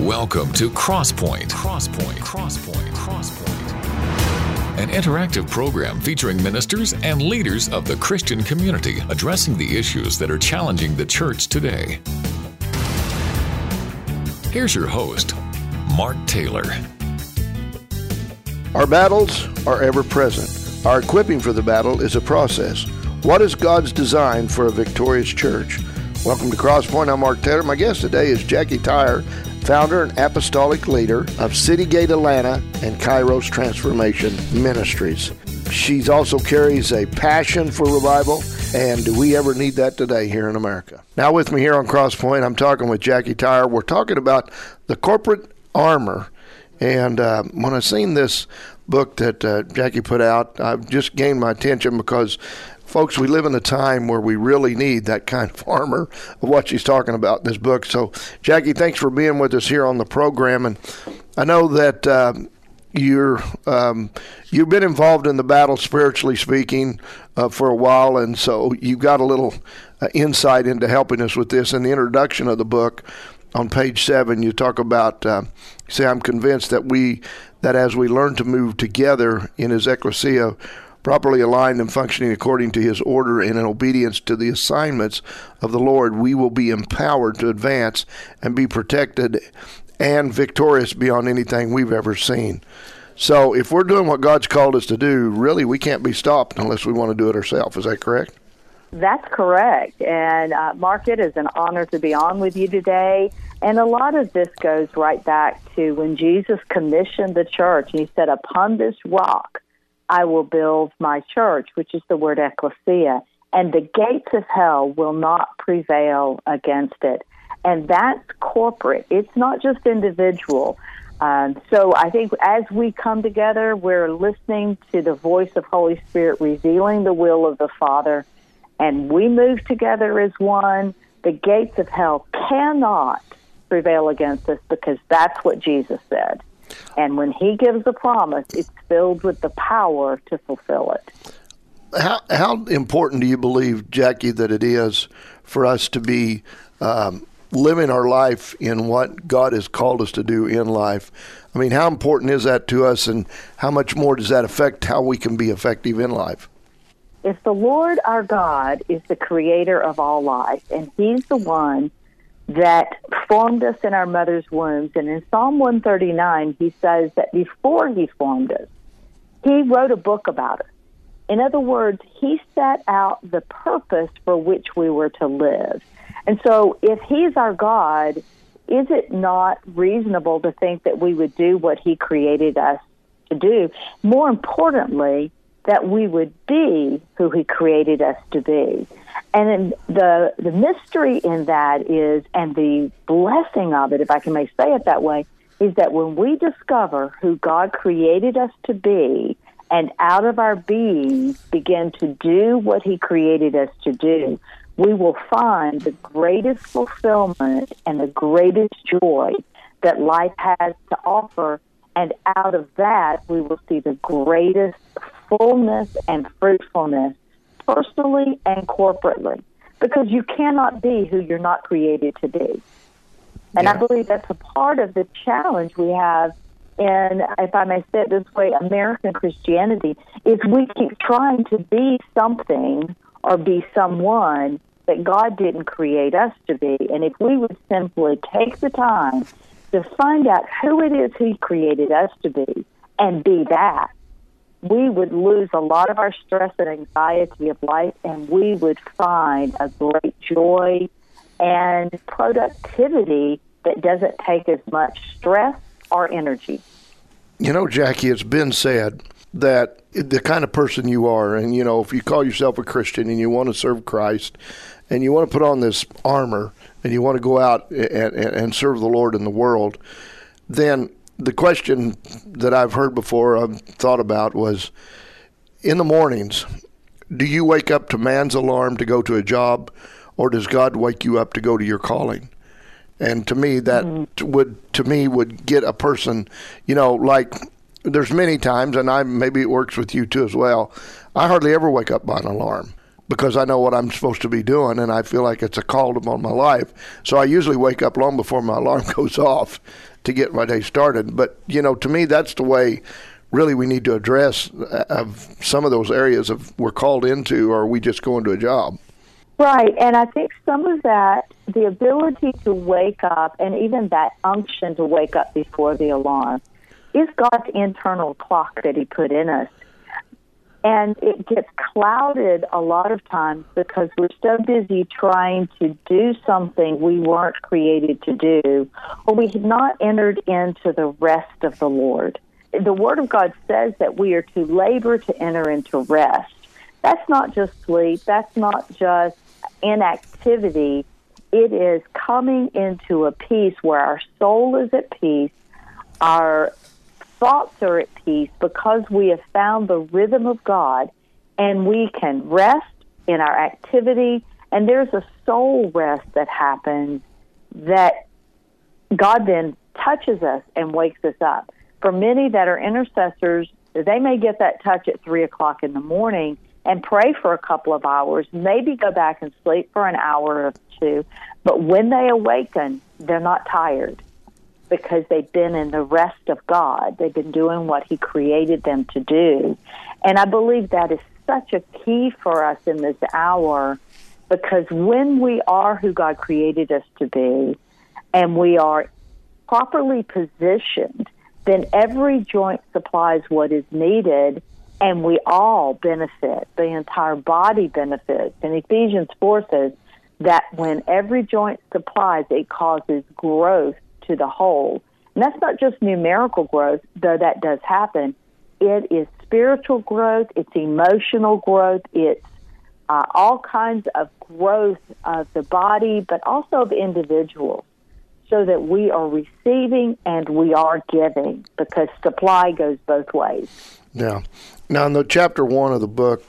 Welcome to Crosspoint, an interactive program featuring ministers and leaders of the Christian community addressing the issues that are challenging the church today. Here's your host, Mark Taylor. Our battles are ever present. Our equipping for the battle is a process. What is God's design for a victorious church? Welcome to Crosspoint. I'm Mark Taylor. My guest today is Jacquie Tyre, founder and apostolic leader of City Gate Atlanta and Kairos Transformation Ministries. She also carries a passion for revival, and do we ever need that today here in America? Now with me here on Crosspoint, I'm talking with Jacquie Tyre. We're talking about The Corporate Armor, and when I seen this book that Jacquie put out, I've just gained my attention because, folks, we live in a time where we really need that kind of armor of what she's talking about in this book. So, Jacquie, thanks for being with us here on the program. And I know that you've been involved in the battle, spiritually speaking, for a while, and so you've got a little insight into helping us with this. In the introduction of the book, on page 7, you talk about, I'm convinced that as we learn to move together in his ecclesia, properly aligned and functioning according to his order and in obedience to the assignments of the Lord, we will be empowered to advance and be protected and victorious beyond anything we've ever seen. So if we're doing what God's called us to do, really we can't be stopped unless we want to do it ourselves. Is that correct? That's correct. And Mark, it is an honor to be on with you today. And a lot of this goes right back to when Jesus commissioned the church. He said, upon this rock, I will build my church, which is the word ecclesia, and the gates of hell will not prevail against it. And that's corporate. It's not just individual. So I think as we come together, we're listening to the voice of Holy Spirit, revealing the will of the Father, and we move together as one. The gates of hell cannot prevail against us because that's what Jesus said. And when he gives a promise, it's filled with the power to fulfill it. How important do you believe, Jacquie, that it is for us to be living our life in what God has called us to do in life? I mean, how important is that to us, and how much more does that affect how we can be effective in life? If the Lord our God is the creator of all life, and he's the one that formed us in our mother's wombs. And in Psalm 139, he says that before he formed us, he wrote a book about us. In other words, he set out the purpose for which we were to live. And so if he's our God, is it not reasonable to think that we would do what he created us to do? More importantly, that we would be who he created us to be. And the mystery in that is, and the blessing of it, if I can may say it that way, is that when we discover who God created us to be, and out of our being begin to do what he created us to do, we will find the greatest fulfillment and the greatest joy that life has to offer. And out of that, we will see the greatest fullness and fruitfulness, personally and corporately, because you cannot be who you're not created to be. And yeah. I believe that's a part of the challenge we have in, if I may say it this way, American Christianity, is we keep trying to be something or be someone that God didn't create us to be. And if we would simply take the time to find out who it is he created us to be and be that, we would lose a lot of our stress and anxiety of life, and we would find a great joy and productivity that doesn't take as much stress or energy. You know, Jacquie, it's been said that the kind of person you are, and, you know, if you call yourself a Christian and you want to serve Christ and you want to put on this armor and you want to go out and serve the Lord in the world, then the question that I've heard before, I've thought about, was in the mornings, do you wake up to man's alarm to go to a job, or does God wake you up to go to your calling? And to me, that would get a person, you know, like there's many times, and maybe it works with you too as well, I hardly ever wake up by an alarm. because I know what I'm supposed to be doing, and I feel like it's a call upon my life. So I usually wake up long before my alarm goes off to get my day started. But, you know, to me, that's the way really we need to address some of those areas of we're called into, or are we just going to a job? Right, and I think some of that, the ability to wake up, and even that unction to wake up before the alarm, is God's internal clock that he put in us. And it gets clouded a lot of times because we're so busy trying to do something we weren't created to do, or we have not entered into the rest of the Lord. The Word of God says that we are to labor to enter into rest. That's not just sleep. That's not just inactivity. It is coming into a peace where our soul is at peace, our thoughts are at peace because we have found the rhythm of God, and we can rest in our activity, and there's a soul rest that happens that God then touches us and wakes us up. For many that are intercessors, they may get that touch at 3 o'clock in the morning and pray for a couple of hours, maybe go back and sleep for an hour or two, but when they awaken, they're not tired, because they've been in the rest of God. They've been doing what he created them to do. And I believe that is such a key for us in this hour, because when we are who God created us to be, and we are properly positioned, then every joint supplies what is needed, and we all benefit. The entire body benefits. And Ephesians 4 says that when every joint supplies, it causes growth to the whole. And that's not just numerical growth, though that does happen. It is spiritual growth, it's emotional growth, it's all kinds of growth of the body, but also of individuals, so that we are receiving and we are giving, because supply goes both ways. Yeah. Now, in the chapter 1 of the book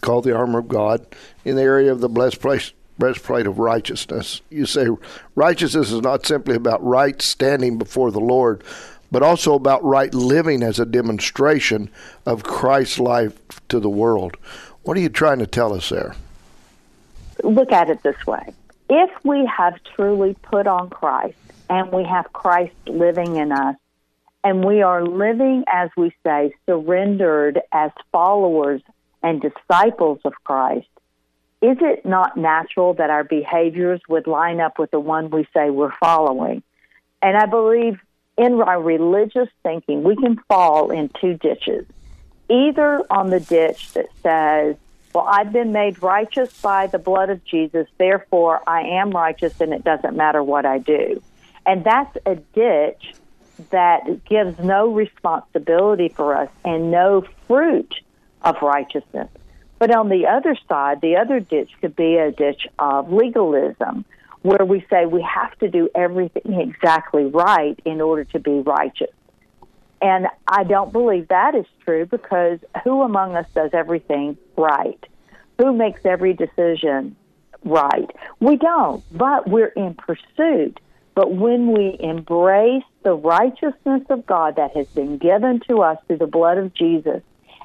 called The Armor of God, in the area of the blessed place, breastplate of righteousness. You say righteousness is not simply about right standing before the Lord, but also about right living as a demonstration of Christ's life to the world. What are you trying to tell us there? Look at it this way. If we have truly put on Christ, and we have Christ living in us, and we are living, as we say, surrendered as followers and disciples of Christ, is it not natural that our behaviors would line up with the one we say we're following? And I believe in our religious thinking, we can fall in two ditches. Either on the ditch that says, well, I've been made righteous by the blood of Jesus, therefore I am righteous and it doesn't matter what I do. And that's a ditch that gives no responsibility for us and no fruit of righteousness. But on the other side, the other ditch could be a ditch of legalism, where we say we have to do everything exactly right in order to be righteous. And I don't believe that is true, because who among us does everything right? Who makes every decision right? We don't, but we're in pursuit. But when we embrace the righteousness of God that has been given to us through the blood of Jesus,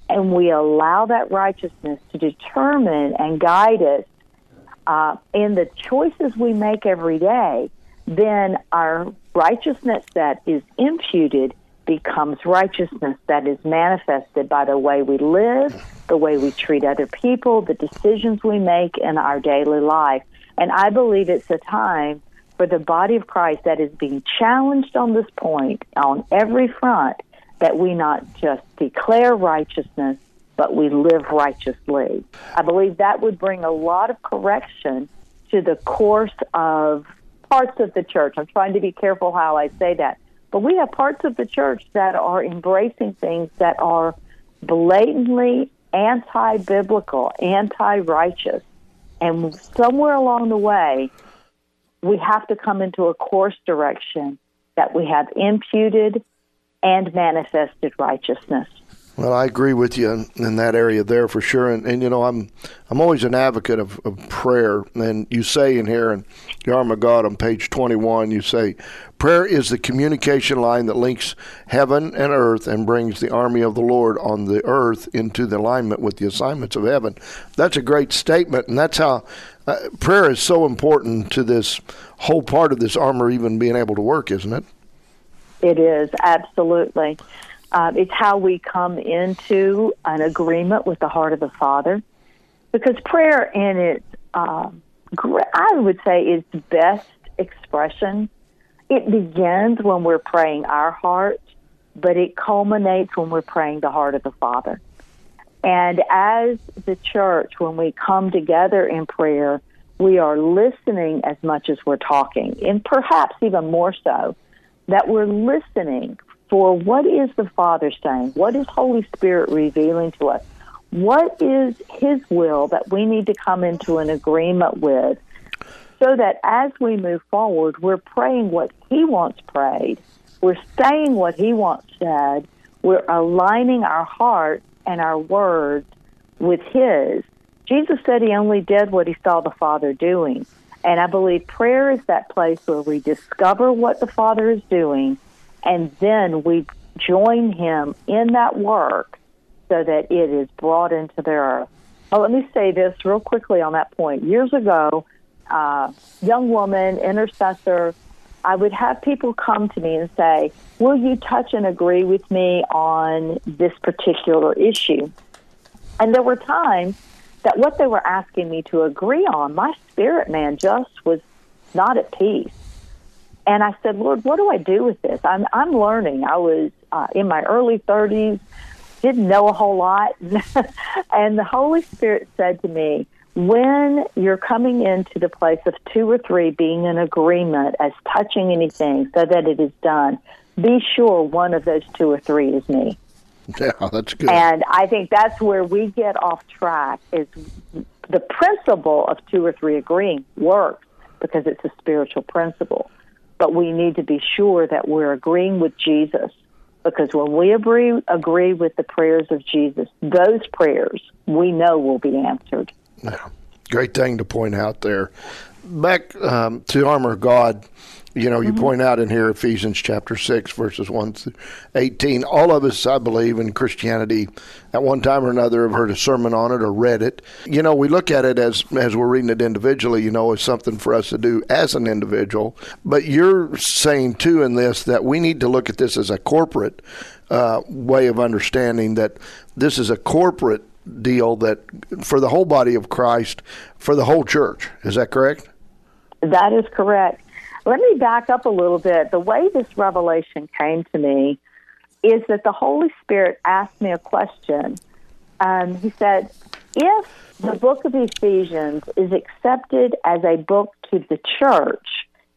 and we allow that righteousness to determine and guide us in the choices we make every day, then our righteousness that is imputed becomes righteousness that is manifested by the way we live, the way we treat other people, the decisions we make in our daily life. And I believe it's a time for the body of Christ that is being challenged on this point on every front, that we not just declare righteousness, but we live righteously. I believe that would bring a lot of correction to the course of parts of the church. I'm trying to be careful how I say that. But we have parts of the church that are embracing things that are blatantly anti-biblical, anti-righteous. And somewhere along the way, we have to come into a course direction that we have imputed and manifested righteousness. Well, I agree with you in that area there for sure. And you know, I'm always an advocate of prayer. And you say in here, in the Armor of God on page 21, you say, prayer is the communication line that links heaven and earth and brings the army of the Lord on the earth into the alignment with the assignments of heaven. That's a great statement, and that's how prayer is so important to this whole part of this armor even being able to work, isn't it? It is, absolutely. It's how we come into an agreement with the heart of the Father, because prayer in its, I would say, its best expression, it begins when we're praying our heart, but it culminates when we're praying the heart of the Father. And as the church, when we come together in prayer, we are listening as much as we're talking, and perhaps even more so, that we're listening for what is the Father saying? What is Holy Spirit revealing to us? What is His will that we need to come into an agreement with, so that as we move forward, we're praying what He wants prayed, we're saying what He wants said, we're aligning our heart and our words with His. Jesus said He only did what He saw the Father doing. And I believe prayer is that place where we discover what the Father is doing, and then we join Him in that work so that it is brought into their earth. Oh, let me say this real quickly on that point. Years ago, young woman, intercessor, I would have people come to me and say, will you touch and agree with me on this particular issue? And there were times that what they were asking me to agree on, my spirit man just was not at peace. And I said, Lord, what do I do with this? I'm learning. I was in my early 30s, didn't know a whole lot. And the Holy Spirit said to me, when you're coming into the place of two or three being in agreement as touching anything so that it is done, be sure one of those two or three is me. Yeah, that's good. And I think that's where we get off track, is the principle of two or three agreeing works because it's a spiritual principle. But we need to be sure that we're agreeing with Jesus, because when we agree with the prayers of Jesus, those prayers we know will be answered. Yeah. Great thing to point out there. Back to Armor of God, you know, you point out in here Ephesians chapter 6, verses 1 through 18. All of us, I believe, in Christianity at one time or another have heard a sermon on it or read it. You know, we look at it as we're reading it individually, you know, as something for us to do as an individual. But you're saying, too, in this that we need to look at this as a corporate way of understanding, that this is a corporate deal that for the whole body of Christ, for the whole church. Is that correct? That is correct. Let me back up a little bit. The way this revelation came to me is that the Holy Spirit asked me a question. He said, if the book of Ephesians is accepted as a book to the church,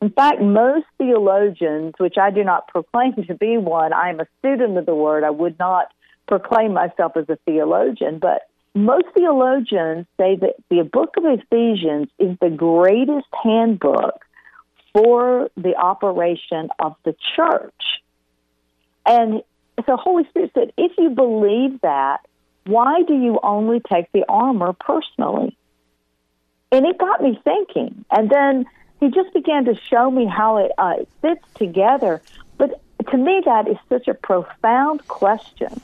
in fact, most theologians, which I do not proclaim to be one, I am a student of the Word, I would not proclaim myself as a theologian, but most theologians say that the book of Ephesians is the greatest handbook for the operation of the church. And so Holy Spirit said, if you believe that, why do you only take the armor personally? And it got me thinking. And then He just began to show me how it fits together. But to me, that is such a profound question,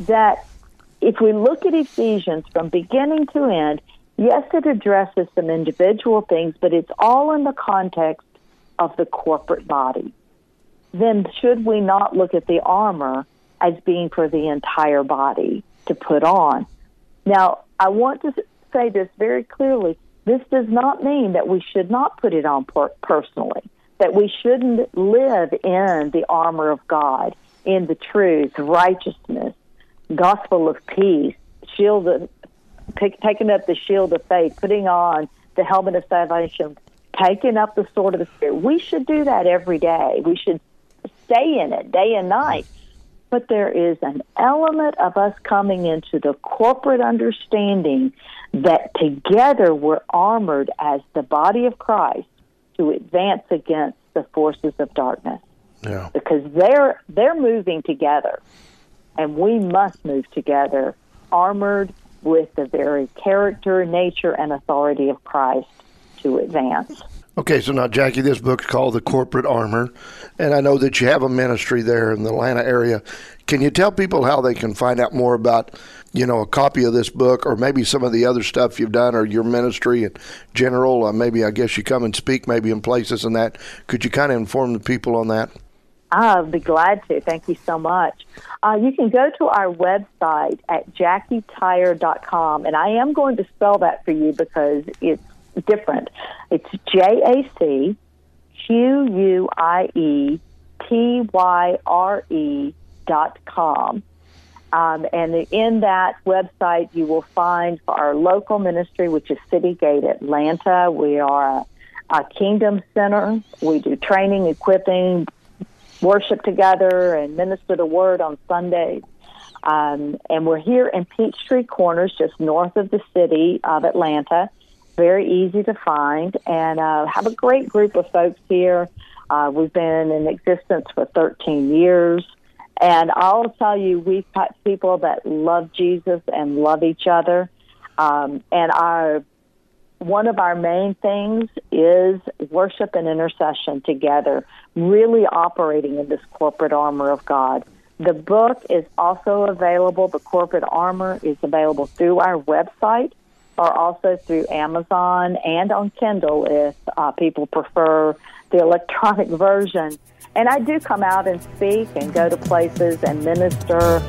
that if we look at Ephesians from beginning to end, yes, it addresses some individual things, but it's all in the context of the corporate body. Then should we not look at the armor as being for the entire body to put on? Now, I want to say this very clearly. This does not mean that we should not put it on personally, that we shouldn't live in the armor of God, in the truth, righteousness, gospel of peace, shield of taking up the shield of faith, putting on the helmet of salvation, taking up the sword of the Spirit. We should do that every day. We should stay in it day and night. But there is an element of us coming into the corporate understanding that together we're armored as the body of Christ to advance against the forces of darkness. Yeah. Because they're moving together. and we must move together, armored with the very character, nature, and authority of Christ to advance. Okay, so now, Jackie, this book's called The Corporate Armor, and I know that you have a ministry there in the Atlanta area. Can you tell people how they can find out more about, you know, a copy of this book or maybe some of the other stuff you've done or your ministry in general? Maybe, I guess, you come and speak maybe in places and that. Could you kind of inform the people on that? I'll be glad to. Thank you so much. You can go to our website at JacquieTyre.com, and I am going to spell that for you because it's different. It's JacquieTyre.com. And in that website, you will find for our local ministry, which is City Gate Atlanta. We are a kingdom center. We do training, equipping, worship together, and minister the word on Sundays. And we're here in Peachtree Corners, just north of the city of Atlanta. Very easy to find, and have a great group of folks here. We've been in existence for 13 years. And I'll tell you, we've got people that love Jesus and love each other. And one of our main things is worship and intercession together, really operating in this corporate armor of God. The book is also available. The Corporate Armor is available through our website or also through Amazon and on Kindle if people prefer the electronic version. And I do come out and speak and go to places and minister,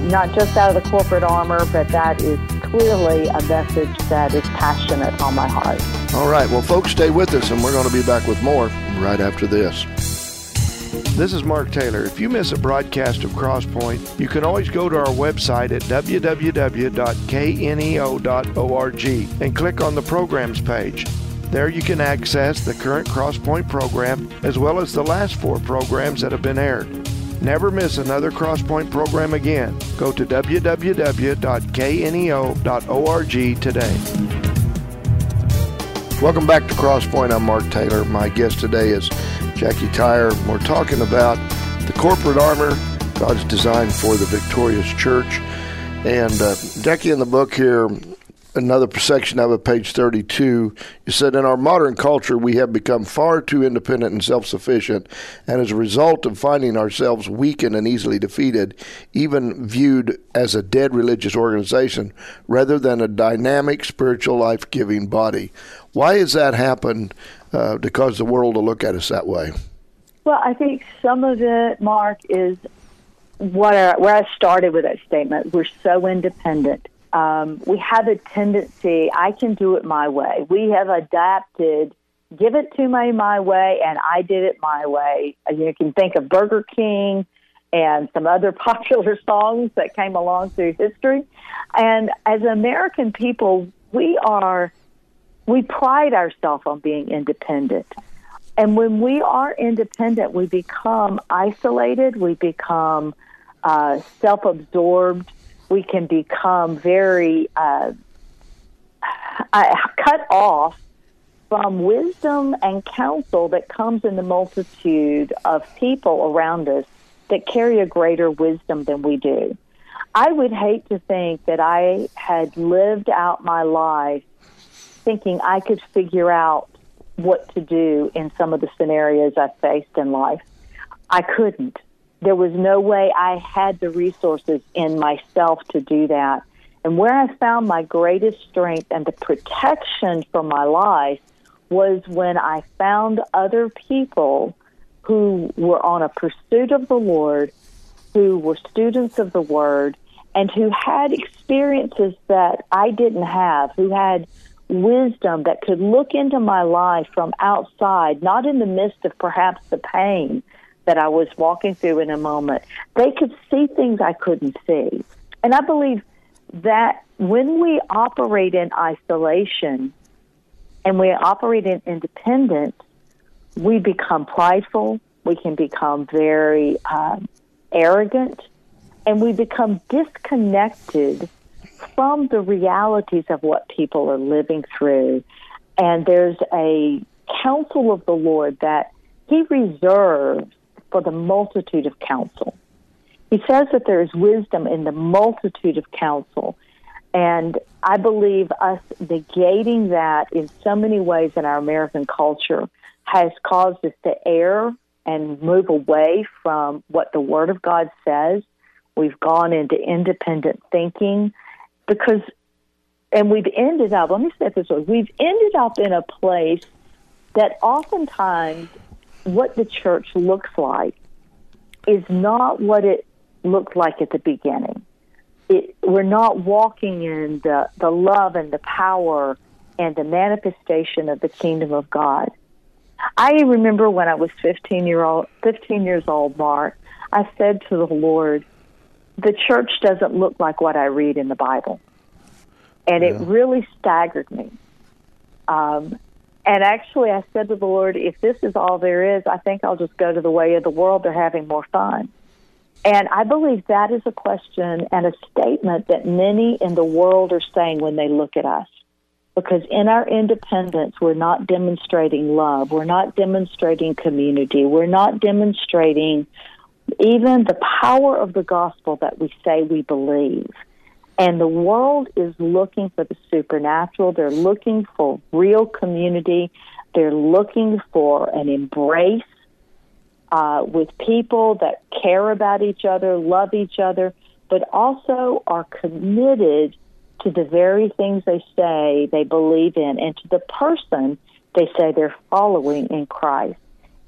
not just out of the corporate armor, but that is clearly a message that is passionate on my heart. All right. Well, folks, stay with us, and we're going to be back with more right after this. This is Mark Taylor. If you miss a broadcast of Crosspoint, you can always go to our website at www.kneo.org and click on the programs page. There you can access the current Crosspoint program as well as the last 4 programs that have been aired. Never miss another Crosspoint program again. Go to www.kneo.org today. Welcome back to Crosspoint. I'm Mark Taylor. My guest today is Jacquie Tyre. We're talking about the corporate armor God's designed for the victorious church. And Jackie, in the book here, another section of it, page 32, you said, in our modern culture, we have become far too independent and self-sufficient, and as a result of finding ourselves weakened and easily defeated, even viewed as a dead religious organization rather than a dynamic, spiritual, life-giving body. Why has that happened to cause the world to look at us that way? Well, I think some of it, Mark, is where I started with that statement. We're so independent. We have a tendency, I can do it my way. We have adapted, give it to me my way, and I did it my way. You can think of Burger King and some other popular songs that came along through history. And as American people, we pride ourselves on being independent. And when we are independent, we become isolated, we become self-absorbed, we can become very cut off from wisdom and counsel that comes in the multitude of people around us that carry a greater wisdom than we do. I would hate to think that I had lived out my life thinking I could figure out what to do in some of the scenarios I faced in life. I couldn't. There was no way I had the resources in myself to do that. And where I found my greatest strength and the protection for my life was when I found other people who were on a pursuit of the Lord, who were students of the Word, and who had experiences that I didn't have, who had wisdom that could look into my life from outside, not in the midst of perhaps the pain that I was walking through in a moment. They could see things I couldn't see. And I believe that when we operate in isolation and we operate in independence, we become prideful, we can become very arrogant, and we become disconnected from the realities of what people are living through. And there's a counsel of the Lord that He reserves for the multitude of counsel. He says that there is wisdom in the multitude of counsel. And I believe us negating that in so many ways in our American culture has caused us to err and move away from what the Word of God says. We've gone into independent thinking because, and we've ended up, let me say it this way, we've ended up in a place that oftentimes what the church looks like is not what it looked like at the beginning. We're not walking in the love and the power and the manifestation of the kingdom of God. I remember when I was 15 years old, Mark, I said to the Lord, the church doesn't look like what I read in the Bible. And it really staggered me. And actually, I said to the Lord, if this is all there is, I think I'll just go to the way of the world. They're having more fun. And I believe that is a question and a statement that many in the world are saying when they look at us. Because in our independence, we're not demonstrating love. We're not demonstrating community. We're not demonstrating even the power of the gospel that we say we believe. And the world is looking for the supernatural. They're looking for real community. They're looking for an embrace with people that care about each other, love each other, but also are committed to the very things they say they believe in and to the person they say they're following in Christ.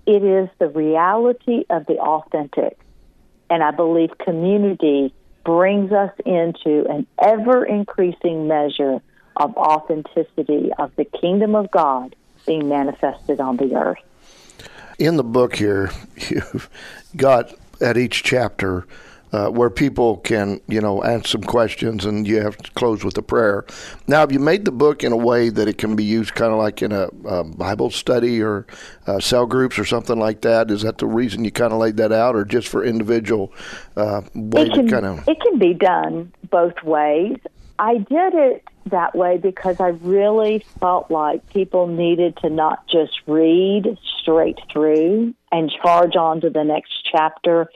It is the reality of the authentic. And I believe community brings us into an ever-increasing measure of authenticity of the kingdom of God being manifested on the earth. In the book here, you've got at each chapter where people can, ask some questions, and you have to close with a prayer. Now, have you made the book in a way that it can be used kind of like in a Bible study or cell groups or something like that? Is that the reason you kind of laid that out, or just for individual ways? It can be done both ways. I did it that way because I really felt like people needed to not just read straight through and charge on to the next chapter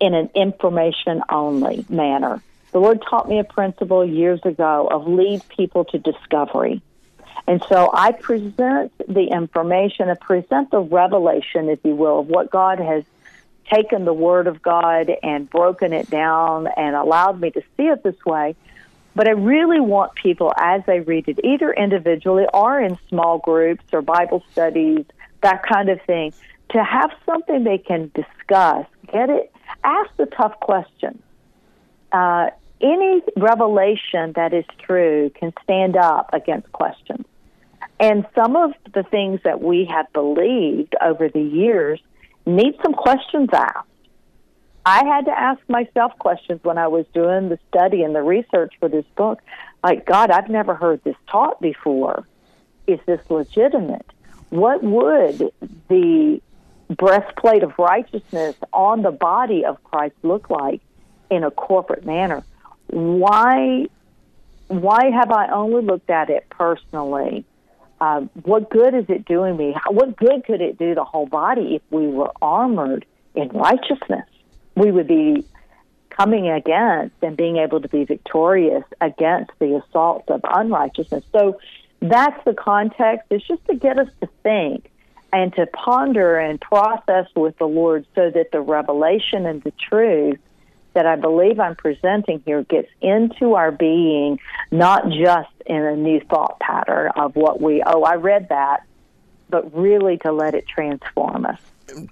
in an information-only manner. The Lord taught me a principle years ago of lead people to discovery. And so I present the information, I present the revelation, if you will, of what God has taken the Word of God and broken it down and allowed me to see it this way. But I really want people, as they read it, either individually or in small groups or Bible studies, that kind of thing, to have something they can discuss, get it, ask the tough question. Any revelation that is true can stand up against questions. And some of the things that we have believed over the years need some questions asked. I had to ask myself questions when I was doing the study and the research for this book. Like, God, I've never heard this taught before. Is this legitimate? What would the breastplate of righteousness on the body of Christ look like in a corporate manner? Why have I only looked at it personally? What good is it doing me? What good could it do the whole body if we were armored in righteousness? We would be coming against and being able to be victorious against the assaults of unrighteousness. So that's the context. It's just to get us to think and to ponder and process with the Lord so that the revelation and the truth that I believe I'm presenting here gets into our being, not just in a new thought pattern of what I read that, but really to let it transform us.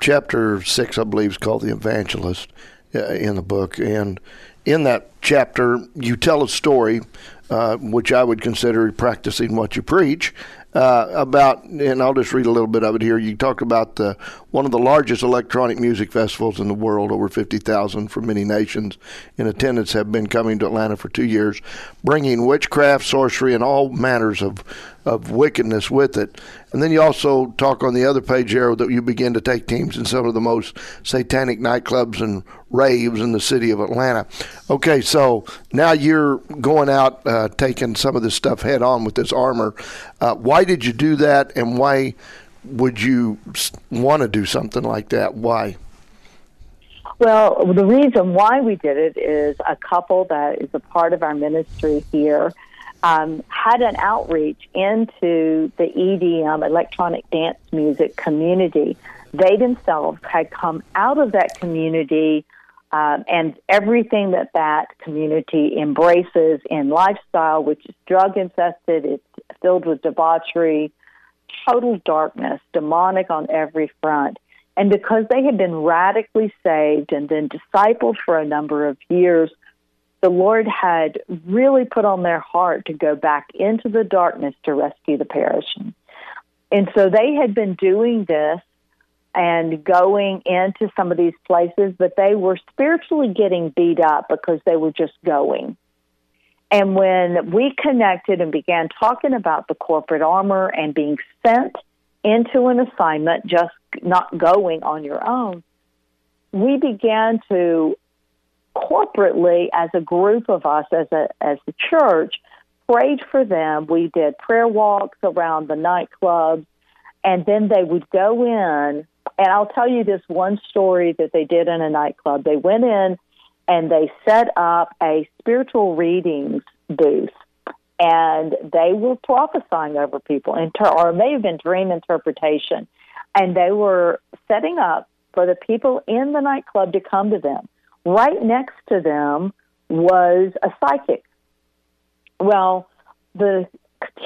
Chapter 6, I believe, is called The Evangelist in the book. And in that chapter, you tell a story, which I would consider practicing what you preach, about, and I'll just read a little bit of it here. You talk about one of the largest electronic music festivals in the world, over 50,000 from many nations in attendance have been coming to Atlanta for 2 years, bringing witchcraft, sorcery, and all manners of wickedness with it. And then you also talk on the other page there that you begin to take teams in some of the most satanic nightclubs and raves in the city of Atlanta. Okay, so now you're going out taking some of this stuff head on with this armor. Why did you do that, and why would you want to do something like that? Why? Well, the reason why we did it is a couple that is a part of our ministry here had an outreach into the EDM, electronic dance music community. They themselves had come out of that community and everything that that community embraces in lifestyle, which is drug-infested, it's filled with debauchery, total darkness, demonic on every front. And because they had been radically saved and then discipled for a number of years, the Lord had really put on their heart to go back into the darkness to rescue the perishing. And so they had been doing this and going into some of these places, but they were spiritually getting beat up because they were just going. And when we connected and began talking about the corporate armor and being sent into an assignment, just not going on your own, we began to corporately, as a group of us, as the church, prayed for them. We did prayer walks around the nightclubs, and then they would go in. And I'll tell you this one story that they did in a nightclub. They went in and they set up a spiritual readings booth, and they were prophesying over people, or it may have been dream interpretation. And they were setting up for the people in the nightclub to come to them. Right next to them was a psychic. Well, the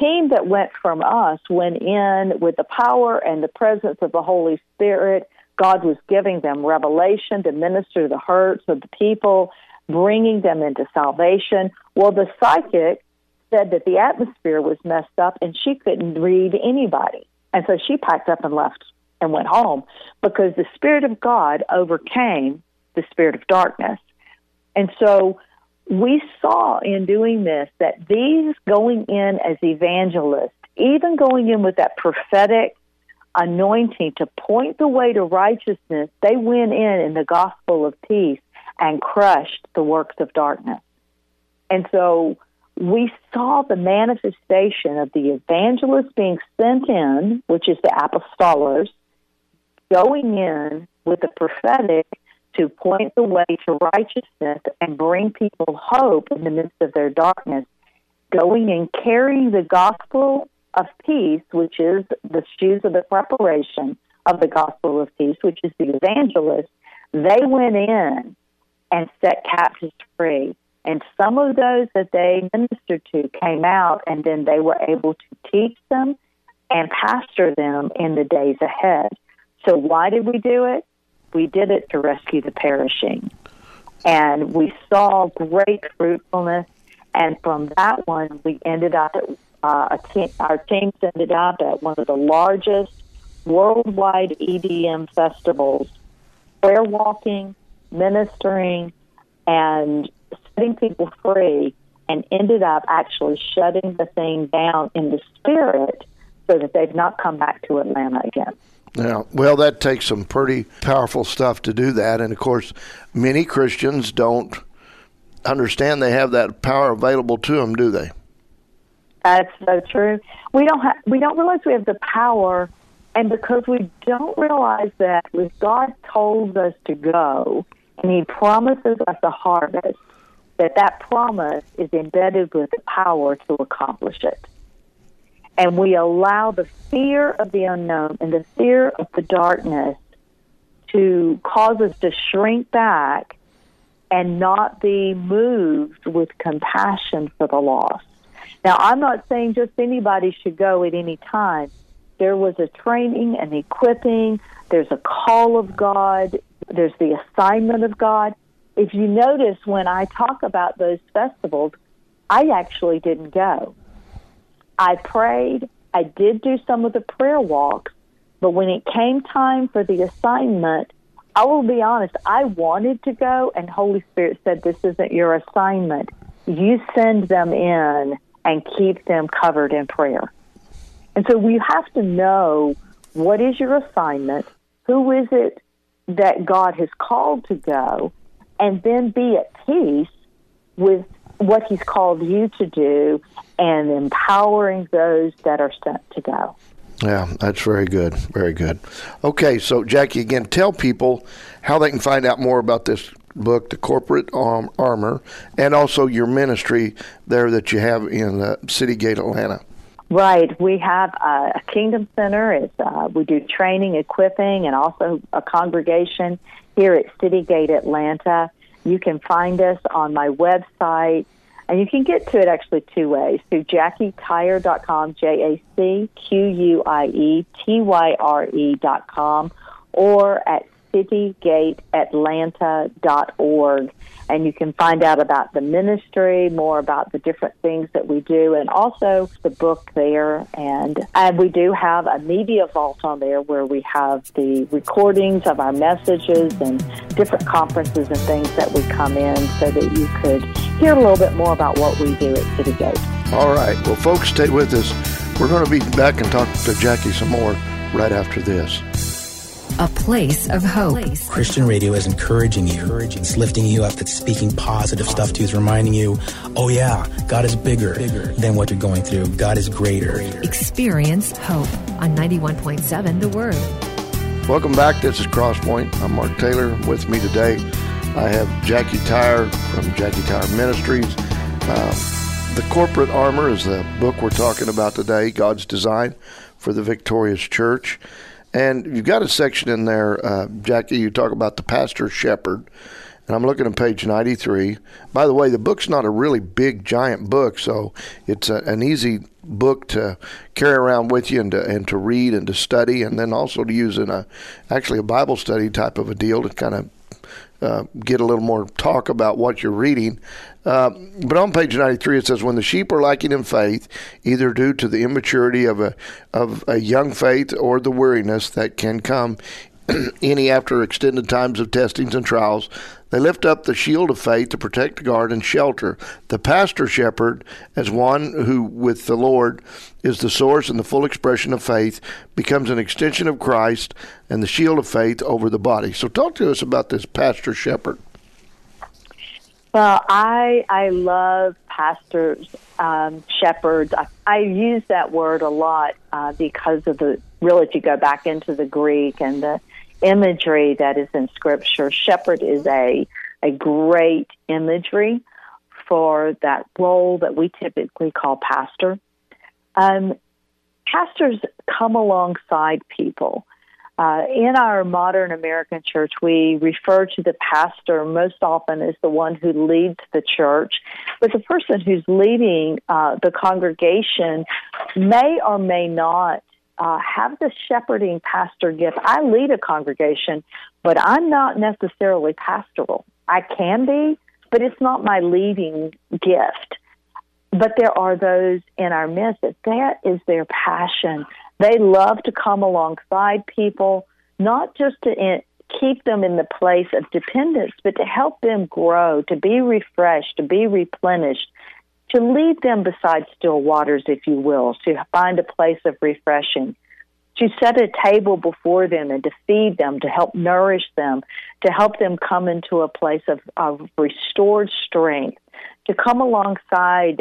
team that went from us went in with the power and the presence of the Holy Spirit. God was giving them revelation to minister to the hurts of the people, bringing them into salvation. Well, the psychic said that the atmosphere was messed up and she couldn't read anybody. And so she packed up and left and went home because the Spirit of God overcame the spirit of darkness. And so we saw in doing this that these going in as evangelists, even going in with that prophetic anointing to point the way to righteousness, they went in the gospel of peace and crushed the works of darkness. And so we saw the manifestation of the evangelists being sent in, which is the apostolars, going in with the prophetic to point the way to righteousness and bring people hope in the midst of their darkness, going and carrying the gospel of peace, which is the shoes of the preparation of the gospel of peace, which is the evangelist. They went in and set captives free. And some of those that they ministered to came out, and then they were able to teach them and pastor them in the days ahead. So why did we do it? We did it to rescue the perishing. And we saw great fruitfulness. And from that one, we ended up our teams ended up at one of the largest worldwide EDM festivals, prayer walking, ministering, and setting people free, and ended up actually shutting the thing down in the spirit so that they've not come back to Atlanta again. Yeah, well, that takes some pretty powerful stuff to do that. And, of course, many Christians don't understand they have that power available to them, do they? That's so true. We don't realize we have the power, and because we don't realize that if God told us to go and he promises us a harvest, that promise is embedded with the power to accomplish it. And we allow the fear of the unknown and the fear of the darkness to cause us to shrink back and not be moved with compassion for the lost. Now, I'm not saying just anybody should go at any time. There was a training and equipping. There's a call of God. There's the assignment of God. If you notice, when I talk about those festivals, I actually didn't go. I prayed. I did do some of the prayer walks. But when it came time for the assignment, I will be honest, I wanted to go, and Holy Spirit said, this isn't your assignment. You send them in and keep them covered in prayer. And so we have to know, what is your assignment? Who is it that God has called to go? And then be at peace with what he's called you to do and empowering those that are sent to go. Yeah, that's very good. Very good. Okay, so Jacquie, again, tell people how they can find out more about this book, The Corporate Armor, and also your ministry there that you have in City Gate, Atlanta. Right. We have a Kingdom Center. We do training, equipping, and also a congregation here at City Gate, Atlanta. You can find us on my website, and you can get to it actually two ways, through JacquieTyre.com, JacquieTyre.com, or at citygateatlanta.org, and you can find out about the ministry, more about the different things that we do, and also the book there. And we do have a media vault on there where we have the recordings of our messages and different conferences and things that we come in, so that you could hear a little bit more about what we do at City Gate. All right. Well, folks, stay with us. We're going to be back and talk to Jacquie some more right after this. A place of hope. Christian radio is encouraging you. It's lifting you up. It's speaking positive stuff to you. It's reminding you, oh yeah, God is bigger than what you're going through. God is greater. Experience hope on 91.7 The Word. Welcome back. This is Crosspoint. I'm Mark Taylor. With me today, I have Jacquie Tyre from Jacquie Tyre Ministries. The Corporate Armor is the book we're talking about today, God's Design for the Victorious Church. And you've got a section in there, Jacquie, you talk about the pastor shepherd. And I'm looking at page 93. By the way, the book's not a really big, giant book, so it's an easy book to carry around with you and to read and to study, and then also to use in actually a Bible study type of a deal to kind of get a little more talk about what you're reading. But on page 93, it says, when the sheep are lacking in faith, either due to the immaturity of a young faith or the weariness that can come any after extended times of testings and trials, they lift up the shield of faith to protect, guard, and shelter. The pastor shepherd, as one who with the Lord is the source and the full expression of faith, becomes an extension of Christ and the shield of faith over the body. So talk to us about this pastor shepherd. Well, I love pastors, shepherds. I use that word a lot because of if you go back into the Greek and the imagery that is in Scripture, shepherd is a great imagery for that role that we typically call pastor. Pastors come alongside people. In our modern American church, we refer to the pastor most often as the one who leads the church, but the person who's leading the congregation may or may not have the shepherding pastor gift. I lead a congregation, but I'm not necessarily pastoral. I can be, but it's not my leading gift. But there are those in our midst that is their passion. They love to come alongside people, not just to keep them in the place of dependence, but to help them grow, to be refreshed, to be replenished, to lead them beside still waters, if you will, to find a place of refreshing, to set a table before them and to feed them, to help nourish them, to help them come into a place of restored strength, to come alongside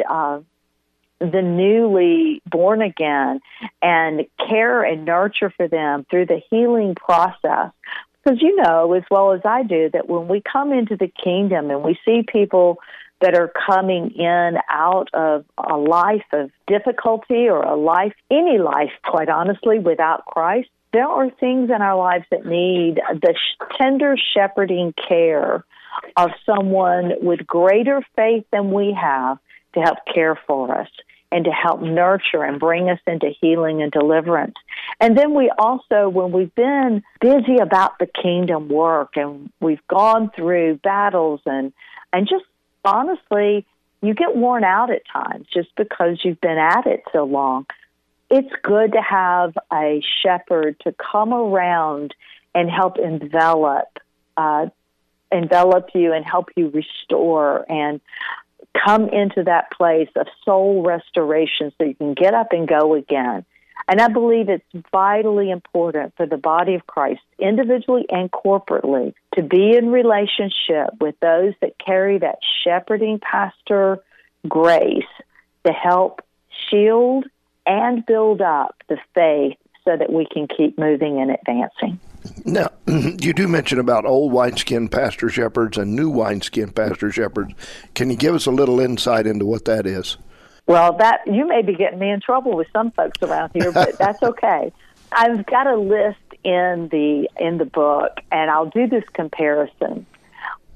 the newly born again and care and nurture for them through the healing process. Because you know as well as I do that when we come into the kingdom and we see people that are coming in out of a life of difficulty or any life, quite honestly, without Christ, there are things in our lives that need the tender shepherding care of someone with greater faith than we have to help care for us and to help nurture and bring us into healing and deliverance. And then we also, when we've been busy about the kingdom work and we've gone through battles and just honestly, you get worn out at times just because you've been at it so long. It's good to have a shepherd to come around and help envelop you and help you restore and come into that place of soul restoration so you can get up and go again. And I believe it's vitally important for the body of Christ, individually and corporately, to be in relationship with those that carry that shepherding pastor grace to help shield and build up the faith so that we can keep moving and advancing. Now, you do mention about old wineskin pastor shepherds and new wineskin pastor shepherds. Can you give us a little insight into what that is? Well, that you may be getting me in trouble with some folks around here, but that's okay. I've got a list in the book, and I'll do this comparison.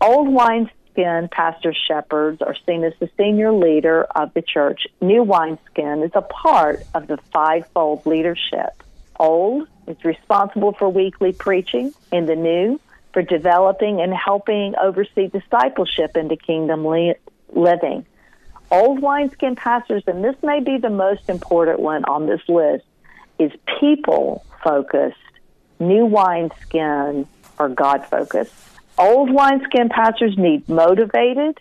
Old wineskin pastor shepherds are seen as the senior leader of the church. New wineskin is a part of the fivefold leadership. Old is responsible for weekly preaching, and the new for developing and helping oversee discipleship into kingdom living. Old wineskin pastors, and this may be the most important one on this list, is people-focused. New wineskin are God-focused. Old wineskin pastors need motivated.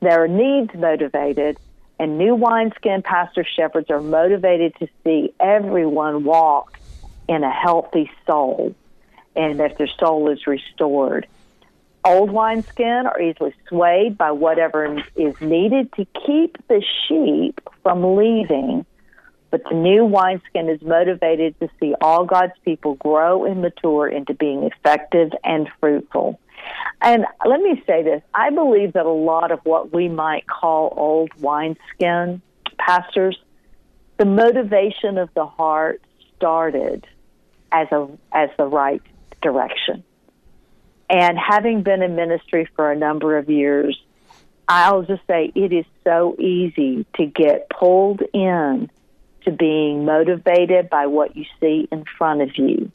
Their needs motivated. And new wineskin pastor shepherds are motivated to see everyone walk in a healthy soul and that their soul is restored. Old wineskin are easily swayed by whatever is needed to keep the sheep from leaving, but the new wineskin is motivated to see all God's people grow and mature into being effective and fruitful. And let me say this. I believe that a lot of what we might call old wineskin pastors, the motivation of the heart started as the right direction. And having been in ministry for a number of years, I'll just say it is so easy to get pulled in to being motivated by what you see in front of you.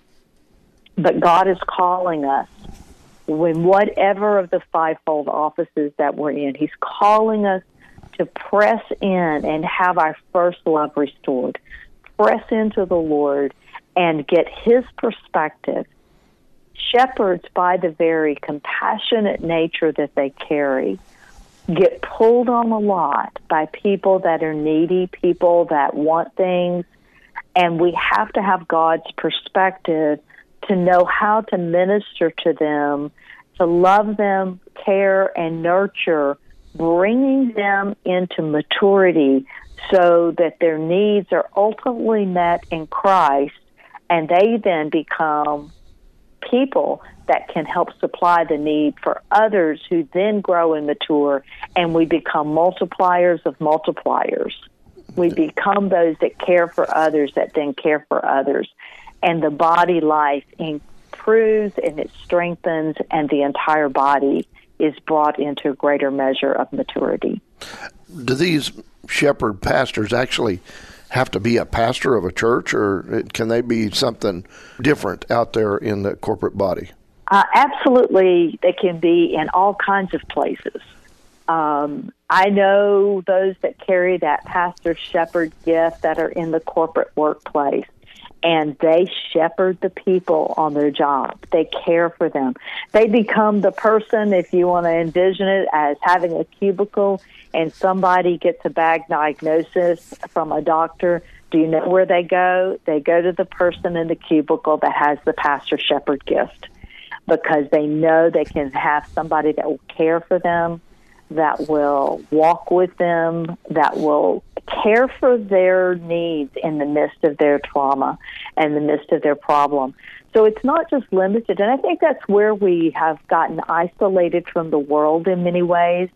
But God is calling us when whatever of the fivefold offices that we're in, He's calling us to press in and have our first love restored. Press into the Lord and get His perspective. Shepherds, by the very compassionate nature that they carry, get pulled on a lot by people that are needy, people that want things, and we have to have God's perspective to know how to minister to them, to love them, care, and nurture, bringing them into maturity so that their needs are ultimately met in Christ, and they then become people that can help supply the need for others who then grow and mature, and we become multipliers of multipliers. We become those that care for others that then care for others. And the body life improves and it strengthens, and the entire body is brought into a greater measure of maturity. Do these shepherd pastors actually have to be a pastor of a church, or can they be something different out there in the corporate body? Absolutely, they can be in all kinds of places. I know those that carry that pastor-shepherd gift that are in the corporate workplace, and they shepherd the people on their job. They care for them. They become the person, if you want to envision it, as having a cubicle and somebody gets a bad diagnosis from a doctor. Do you know where they go? They go to the person in the cubicle that has the pastor-shepherd gift, because they know they can have somebody that will care for them, that will walk with them, that will care for their needs in the midst of their trauma and the midst of their problem. So it's not just limited. And I think that's where we have gotten isolated from the world in many ways,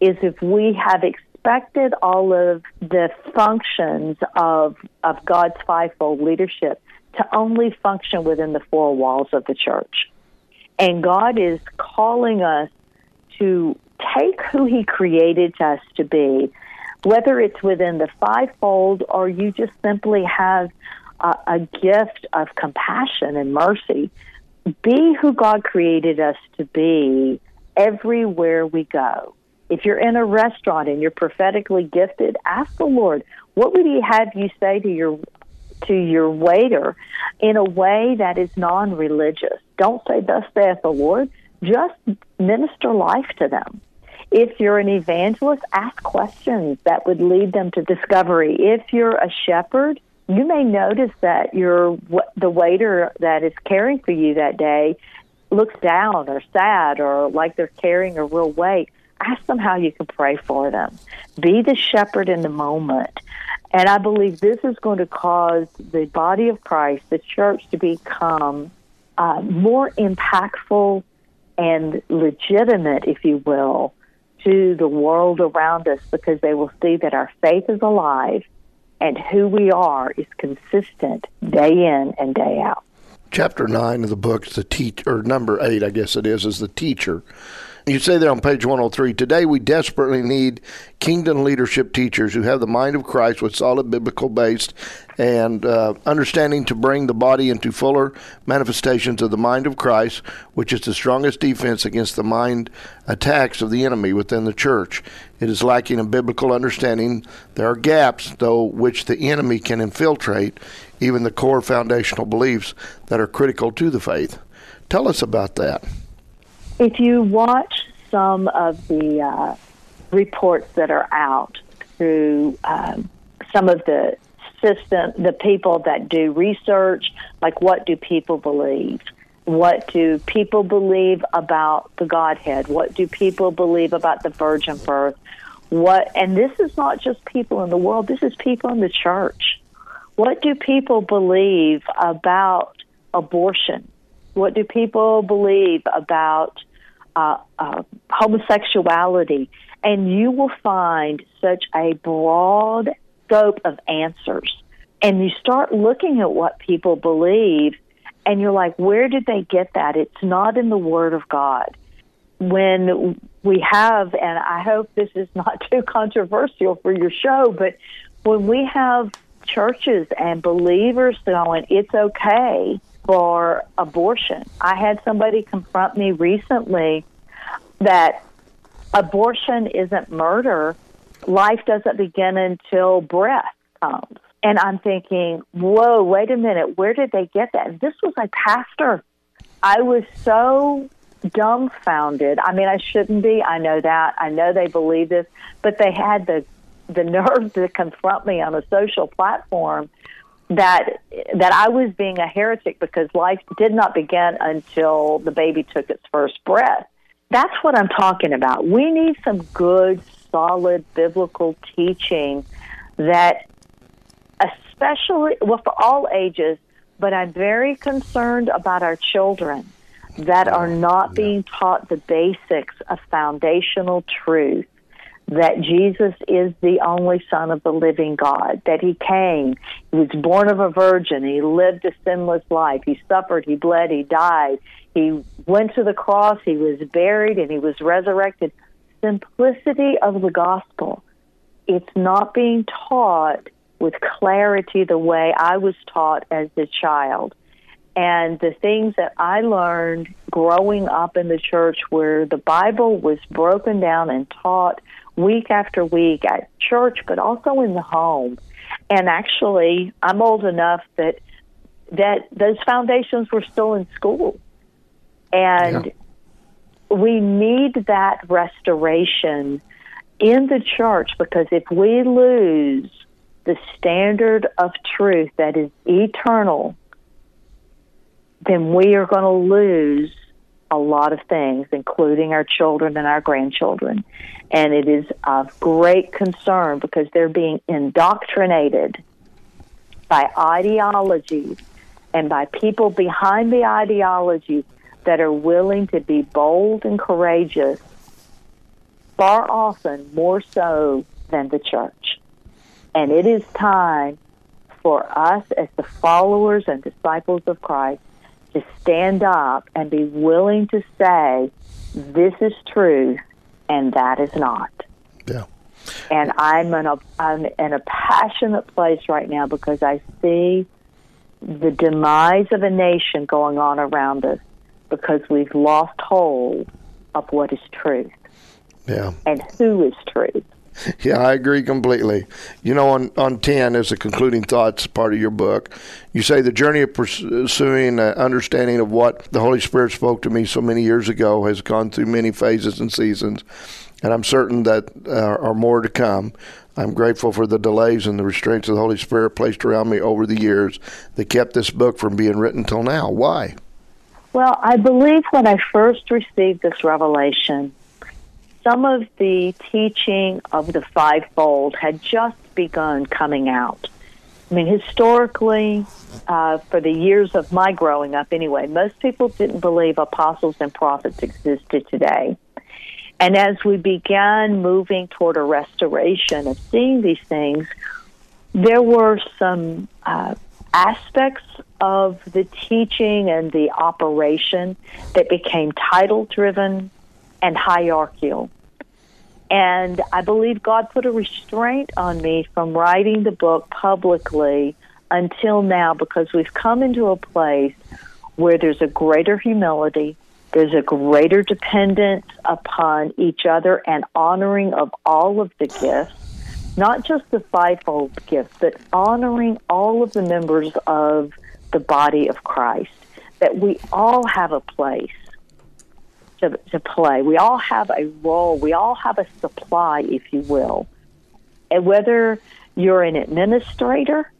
is if we have expected all of the functions of God's fivefold leadership to only function within the four walls of the church. And God is calling us to take who He created us to be, whether it's within the fivefold or you just simply have a gift of compassion and mercy. Be who God created us to be everywhere we go. If you're in a restaurant and you're prophetically gifted, ask the Lord, what would He have you say to your waiter in a way that is non-religious? Don't say, "Thus saith the Lord." Just minister life to them. If you're an evangelist, ask questions that would lead them to discovery. If you're a shepherd, you may notice that the waiter that is caring for you that day looks down or sad or like they're carrying a real weight. Ask them how you can pray for them. Be the shepherd in the moment. And I believe this is going to cause the body of Christ, the church, to become more impactful and legitimate, if you will, to the world around us, because they will see that our faith is alive and who we are is consistent day in and day out. Chapter 9 of the book, the or number 8, I guess it is the teacher. You say there on page 103, today we desperately need kingdom leadership teachers who have the mind of Christ with solid biblical base and understanding to bring the body into fuller manifestations of the mind of Christ, which is the strongest defense against the mind attacks of the enemy within the church. It is lacking a biblical understanding. There are gaps, though, which the enemy can infiltrate, even the core foundational beliefs that are critical to the faith. Tell us about that. If you watch some of the reports that are out through some of the system, the people that do research, like what do people believe? What do people believe about the Godhead? What do people believe about the virgin birth? And this is not just people in the world, this is people in the church. What do people believe about abortion? What do people believe about homosexuality? And you will find such a broad scope of answers. And you start looking at what people believe, and you're like, where did they get that? It's not in the Word of God. When we have, and I hope this is not too controversial for your show, but when we have churches and believers going, it's okay for abortion. I had somebody confront me recently that abortion isn't murder. Life doesn't begin until breath comes. And I'm thinking, whoa, wait a minute. Where did they get that? This was a pastor. I was so dumbfounded. I mean, I shouldn't be. I know that. I know they believe this. But they had the nerve to confront me on a social platform that I was being a heretic because life did not begin until the baby took its first breath. That's what I'm talking about. We need some good, solid biblical teaching that especially, well, for all ages, but I'm very concerned about our children that are not being taught the basics of foundational truth. That Jesus is the only Son of the living God, that He came, He was born of a virgin, He lived a sinless life, He suffered, He bled, He died, He went to the cross, He was buried, and He was resurrected. Simplicity of the gospel. It's not being taught with clarity the way I was taught as a child. And the things that I learned growing up in the church where the Bible was broken down and taught week after week at church, but also in the home. And actually, I'm old enough that those foundations were still in school. And we need that restoration in the church, because if we lose the standard of truth that is eternal, then we are going to lose a lot of things, including our children and our grandchildren. And it is of great concern because they're being indoctrinated by ideologies and by people behind the ideologies that are willing to be bold and courageous, far often more so than the church. And it is time for us as the followers and disciples of Christ to stand up and be willing to say, this is truth and that is not. Yeah. And I'm in a passionate place right now because I see the demise of a nation going on around us because we've lost hold of what is truth. Yeah. And who is truth. Yeah, I agree completely. You know, on 10 is the concluding thoughts part of your book. You say the journey of pursuing an understanding of what the Holy Spirit spoke to me so many years ago has gone through many phases and seasons, and I'm certain that are more to come. I'm grateful for the delays and the restraints of the Holy Spirit placed around me over the years that kept this book from being written till now. Why? Well, I believe when I first received this revelation, some of the teaching of the fivefold had just begun coming out. I mean, historically, for the years of my growing up anyway, most people didn't believe apostles and prophets existed today. And as we began moving toward a restoration of seeing these things, there were some aspects of the teaching and the operation that became title-driven and hierarchical. And I believe God put a restraint on me from writing the book publicly until now, because we've come into a place where there's a greater humility, there's a greater dependence upon each other and honoring of all of the gifts, not just the fivefold gifts, but honoring all of the members of the body of Christ, that we all have a place to play. We all have a role. We all have a supply, if you will. And whether you're an administrator,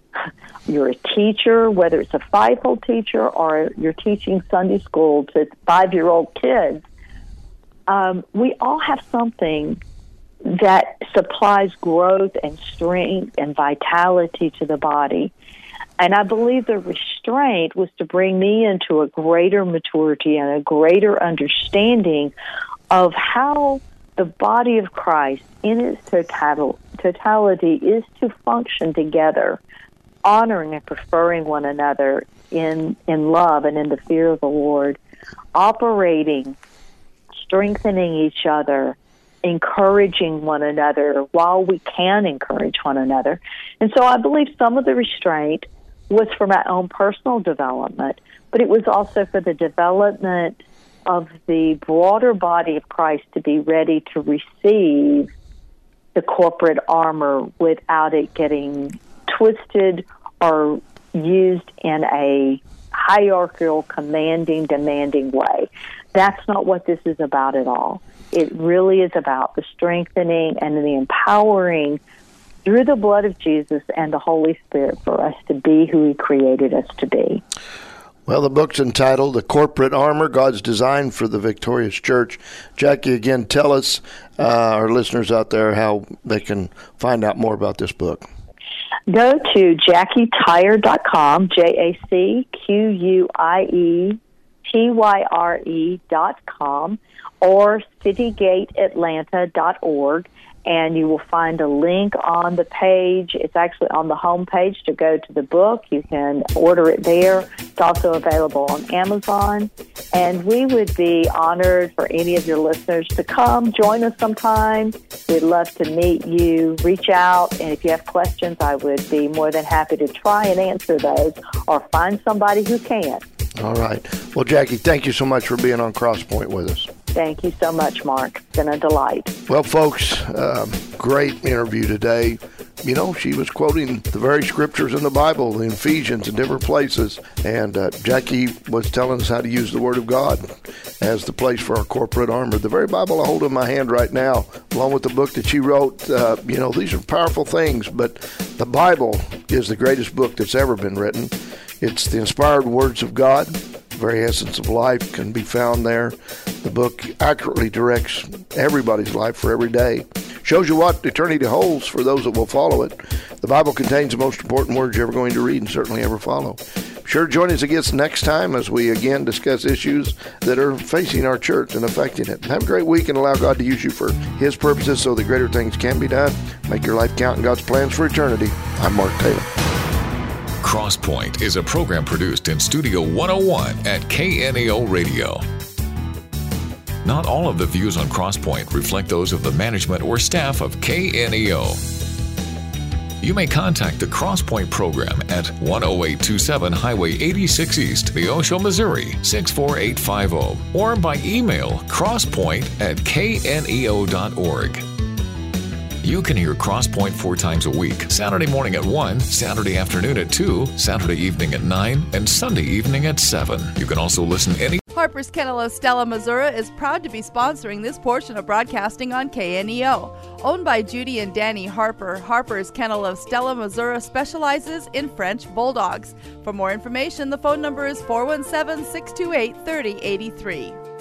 you're a teacher, whether it's a fivefold teacher or you're teaching Sunday school to 5-year-old kids, we all have something that supplies growth and strength and vitality to the body. And I believe the restraint was to bring me into a greater maturity and a greater understanding of how the body of Christ in its totality is to function together, honoring and preferring one another in love and in the fear of the Lord, operating, strengthening each other, encouraging one another while we can encourage one another. And so I believe some of the restraint was for my own personal development, but it was also for the development of the broader body of Christ to be ready to receive the corporate armor without it getting twisted or used in a hierarchical, commanding, demanding way. That's not what this is about at all. It really is about the strengthening and the empowering through the blood of Jesus and the Holy Spirit for us to be who He created us to be. Well, the book's entitled The Corporate Armor, God's Design for the Victorious Church. Jackie, again, tell us, our listeners out there, how they can find out more about this book. Go to JackieTyre.com, JackieTyre.com, or citygateatlanta.org, and you will find a link on the page. It's actually on the home page to go to the book. You can order it there. It's also available on Amazon. And we would be honored for any of your listeners to come join us sometime. We'd love to meet you. Reach out, and if you have questions, I would be more than happy to try and answer those or find somebody who can. All right. Well, Jackie, thank you so much for being on Crosspoint with us. Thank you so much, Mark. It's been a delight. Well, folks, great interview today. You know, she was quoting the very scriptures in the Bible, in Ephesians, in different places. And Jackie was telling us how to use the Word of God as the place for our corporate armor. The very Bible I hold in my hand right now, along with the book that she wrote, you know, these are powerful things. But the Bible is the greatest book that's ever been written. It's the inspired words of God. The very essence of life can be found there. The book accurately directs everybody's life for every day. Shows you what eternity holds for those that will follow it. The Bible contains the most important words you're ever going to read and certainly ever follow. Be sure to join us again next time as we again discuss issues that are facing our church and affecting it. Have a great week and allow God to use you for His purposes so that greater things can be done. Make your life count in God's plans for eternity. I'm Mark Taylor. Crosspoint is a program produced in Studio 101 at KNEO Radio. Not all of the views on Crosspoint reflect those of the management or staff of KNEO. You may contact the Crosspoint program at 10827 Highway 86 East, Neosho, Missouri 64850, or by email crosspoint@kneo.org. You can hear Crosspoint 4 times a week, Saturday morning at 1, Saturday afternoon at 2, Saturday evening at 9, and Sunday evening at 7. You can also listen any... Harper's Kennel of Stella, Missouri is proud to be sponsoring this portion of broadcasting on KNEO. Owned by Judy and Danny Harper, Harper's Kennel of Stella, Missouri specializes in French Bulldogs. For more information, the phone number is 417-628-3083.